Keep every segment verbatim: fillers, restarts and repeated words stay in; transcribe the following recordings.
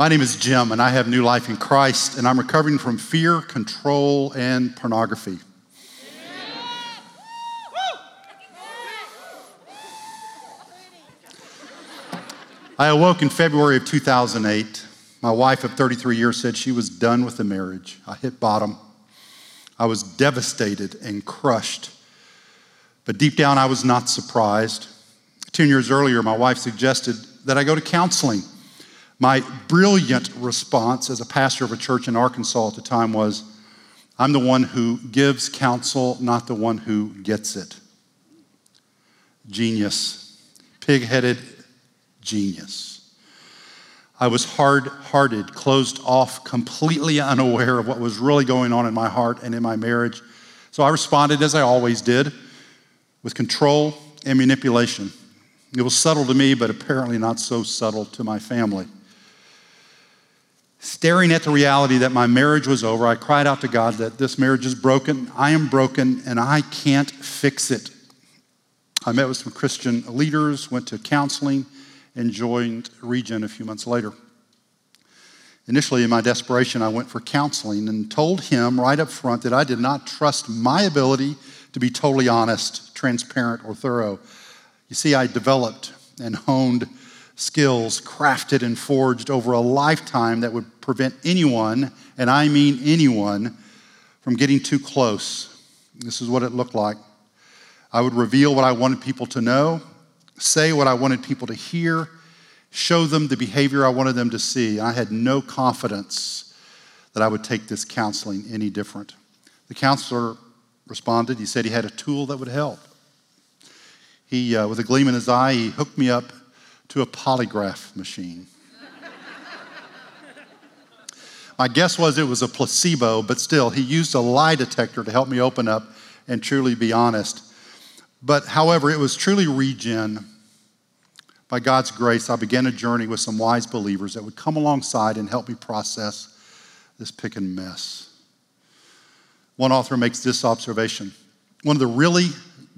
My name is Jim, and I have new life in Christ, and I'm recovering from fear, control, and pornography. I awoke in February of two thousand eight. My wife of thirty-three years said she was done with the marriage. I hit bottom. I was devastated and crushed. But deep down, I was not surprised. Ten years earlier, my wife suggested that I go to counseling. My brilliant response as a pastor of a church in Arkansas at the time was, I'm the one who gives counsel, not the one who gets it. Genius. Pig-headed genius. I was hard-hearted, closed off, completely unaware of what was really going on in my heart and in my marriage. So I responded, as I always did, with control and manipulation. It was subtle to me, but apparently not so subtle to my family. Staring at the reality that my marriage was over, I cried out to God that this marriage is broken, I am broken, and I can't fix it. I met with some Christian leaders, went to counseling, and joined Regent a few months later. Initially, in my desperation, I went for counseling and told him right up front that I did not trust my ability to be totally honest, transparent, or thorough. You see, I developed and honed skills crafted and forged over a lifetime that would prevent anyone, and I mean anyone, from getting too close. This is what it looked like. I would reveal what I wanted people to know, say what I wanted people to hear, show them the behavior I wanted them to see. I had no confidence that I would take this counseling any different. The counselor responded. He said he had a tool that would help. He, uh, with a gleam in his eye, he hooked me up to a polygraph machine. My guess was it was a placebo, but still, he used a lie detector to help me open up and truly be honest. But however, it was truly Regen. By God's grace, I began a journey with some wise believers that would come alongside and help me process this pick and mess. One author makes this observation. One of the really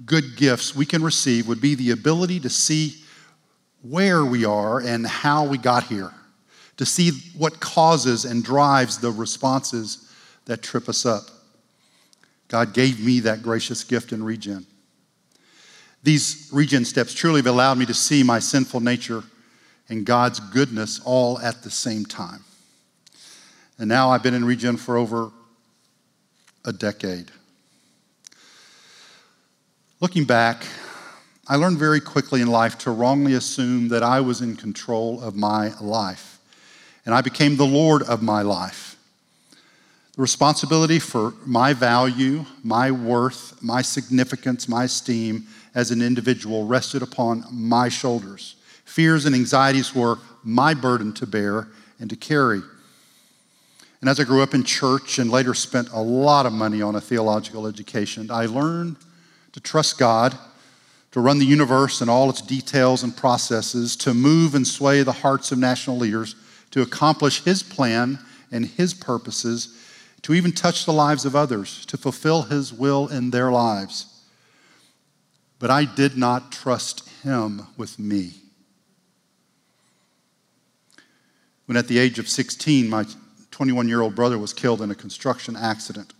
good gifts we can receive would be the ability to see where we are and how we got here, to see what causes and drives the responses that trip us up. God gave me that gracious gift in Regen. These Regen steps truly have allowed me to see my sinful nature and God's goodness all at the same time. And now I've been in Regen for over a decade. Looking back, I learned very quickly in life to wrongly assume that I was in control of my life, and I became the Lord of my life. The responsibility for my value, my worth, my significance, my esteem as an individual rested upon my shoulders. Fears and anxieties were my burden to bear and to carry. And as I grew up in church and later spent a lot of money on a theological education, I learned to trust God, to run the universe and all its details and processes, to move and sway the hearts of national leaders, to accomplish his plan and his purposes, to even touch the lives of others, to fulfill his will in their lives. But I did not trust him with me. When at the age of sixteen, my twenty-one-year-old brother was killed in a construction accident,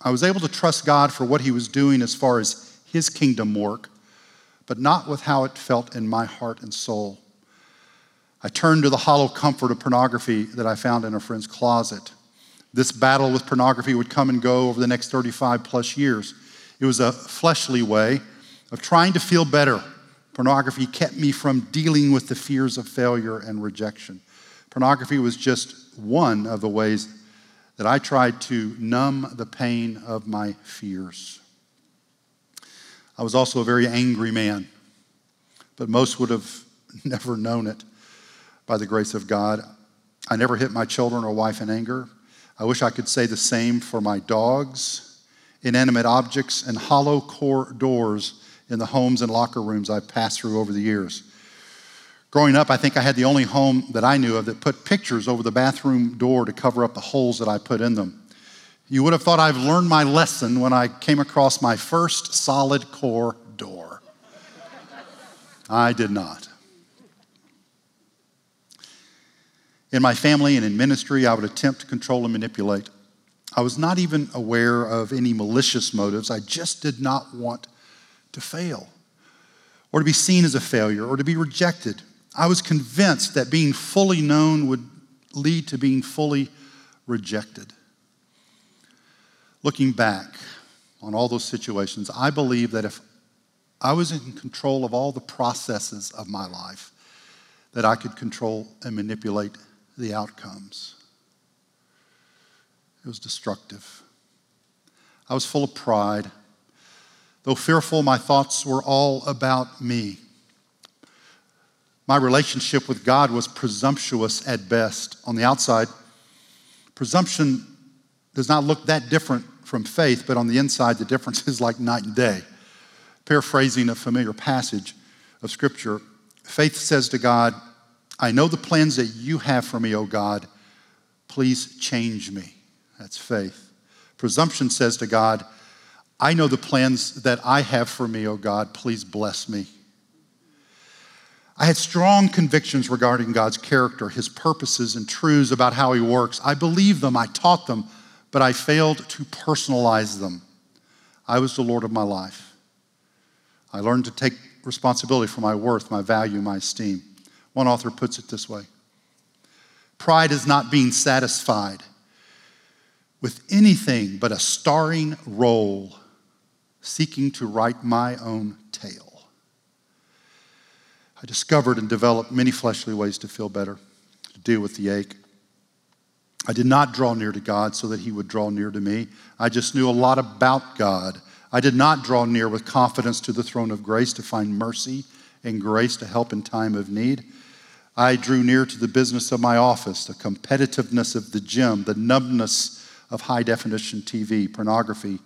I was able to trust God for what he was doing as far as his kingdom work, but not with how it felt in my heart and soul. I turned to the hollow comfort of pornography that I found in a friend's closet. This battle with pornography would come and go over the next thirty-five plus years. It was a fleshly way of trying to feel better. Pornography kept me from dealing with the fears of failure and rejection. Pornography was just one of the ways that I tried to numb the pain of my fears. I was also a very angry man, but most would have never known it. By the grace of God, I never hit my children or wife in anger. I wish I could say the same for my dogs, inanimate objects, and hollow core doors in the homes and locker rooms I've passed through over the years. Growing up, I think I had the only home that I knew of that put pictures over the bathroom door to cover up the holes that I put in them. You would have thought I've learned my lesson when I came across my first solid core door. I did not. In my family and in ministry, I would attempt to control and manipulate. I was not even aware of any malicious motives. I just did not want to fail or to be seen as a failure or to be rejected. I was convinced that being fully known would lead to being fully rejected. Looking back on all those situations, I believe that if I was in control of all the processes of my life, that I could control and manipulate the outcomes. It was destructive. I was full of pride. Though fearful, my thoughts were all about me. My relationship with God was presumptuous at best. On the outside, presumption does not look that different from faith, but on the inside, the difference is like night and day. Paraphrasing a familiar passage of Scripture, faith says to God, I know the plans that you have for me, O God. Please change me. That's faith. Presumption says to God, I know the plans that I have for me, O God. Please bless me. I had strong convictions regarding God's character, his purposes and truths about how he works. I believed them, I taught them, but I failed to personalize them. I was the Lord of my life. I learned to take responsibility for my worth, my value, my esteem. One author puts it this way. Pride is not being satisfied with anything but a starring role, seeking to write my own tale. I discovered and developed many fleshly ways to feel better, to deal with the ache. I did not draw near to God so that he would draw near to me. I just knew a lot about God. I did not draw near with confidence to the throne of grace to find mercy and grace to help in time of need. I drew near to the business of my office, the competitiveness of the gym, the numbness of high-definition T V, pornography,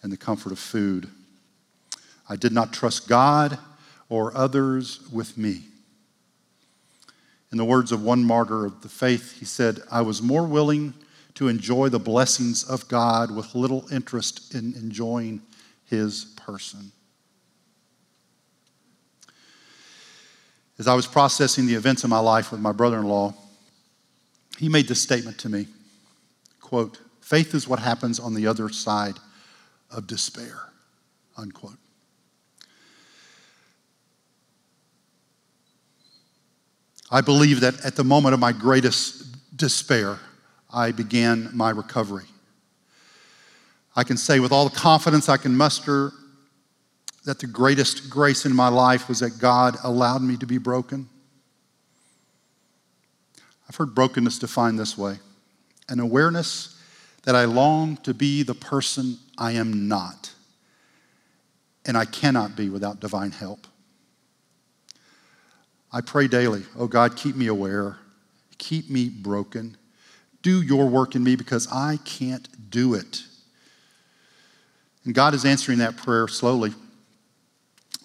and the comfort of food. I did not trust God or others with me. In the words of one martyr of the faith, he said, I was more willing to enjoy the blessings of God with little interest in enjoying his person. As I was processing the events of my life with my brother-in-law, he made this statement to me, quote, faith is what happens on the other side of despair, unquote. I believe that at the moment of my greatest despair, I began my recovery. I can say with all the confidence I can muster that the greatest grace in my life was that God allowed me to be broken. I've heard brokenness defined this way, an awareness that I long to be the person I am not, and I cannot be without divine help. I pray daily, oh God, keep me aware, keep me broken, do your work in me because I can't do it. And God is answering that prayer slowly.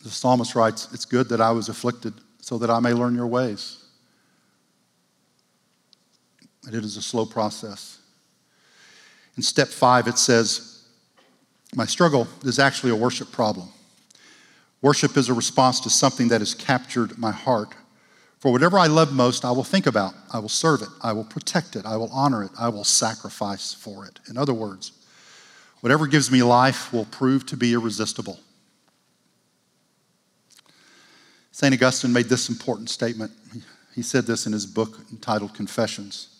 The psalmist writes, it's good that I was afflicted so that I may learn your ways. And it is a slow process. In step five, it says, my struggle is actually a worship problem. Worship is a response to something that has captured my heart. For whatever I love most, I will think about. I will serve it. I will protect it. I will honor it. I will sacrifice for it. In other words, whatever gives me life will prove to be irresistible. Saint Augustine made this important statement. He said this in his book entitled Confessions.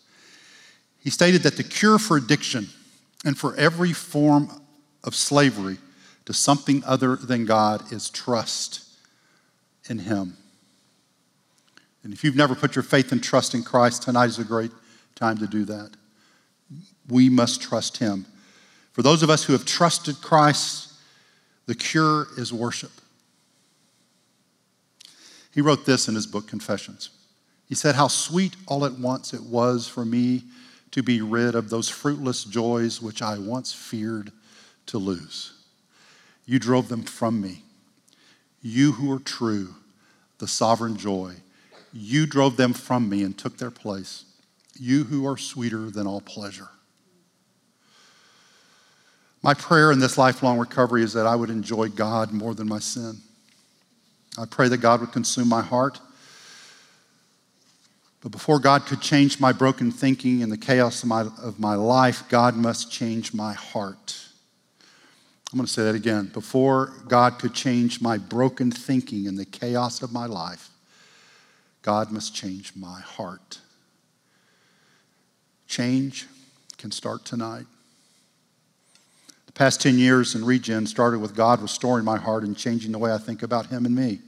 He stated that the cure for addiction and for every form of slavery to something other than God is trust in him. And if you've never put your faith and trust in Christ, tonight is a great time to do that. We must trust him. For those of us who have trusted Christ, the cure is worship. He wrote this in his book, Confessions. He said, how sweet all at once it was for me to be rid of those fruitless joys which I once feared to lose. You drove them from me. You who are true, the sovereign joy. You drove them from me and took their place. You who are sweeter than all pleasure. My prayer in this lifelong recovery is that I would enjoy God more than my sin. I pray that God would consume my heart, But before God could change my broken thinking and the chaos of my, of my life, God must change my heart. I'm going to say that again. Before God could change my broken thinking and the chaos of my life, God must change my heart. Change can start tonight. The past ten years in Regen started with God restoring my heart and changing the way I think about him and me.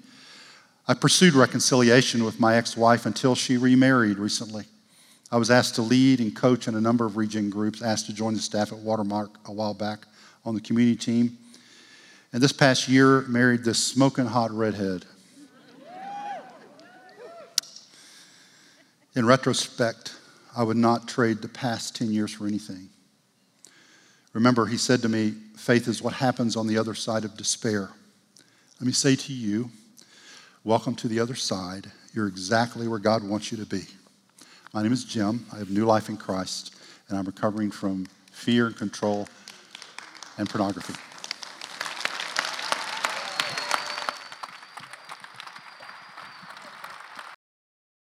I pursued reconciliation with my ex-wife until she remarried recently. I was asked to lead and coach in a number of Regen groups, asked to join the staff at Watermark a while back on the community team. And this past year, married this smoking hot redhead. In retrospect, I would not trade the past ten years for anything. Remember, he said to me, faith is what happens on the other side of despair. Let me say to you, welcome to the other side. You're exactly where God wants you to be. My name is Jim. I have new life in Christ, and I'm recovering from fear and control and pornography.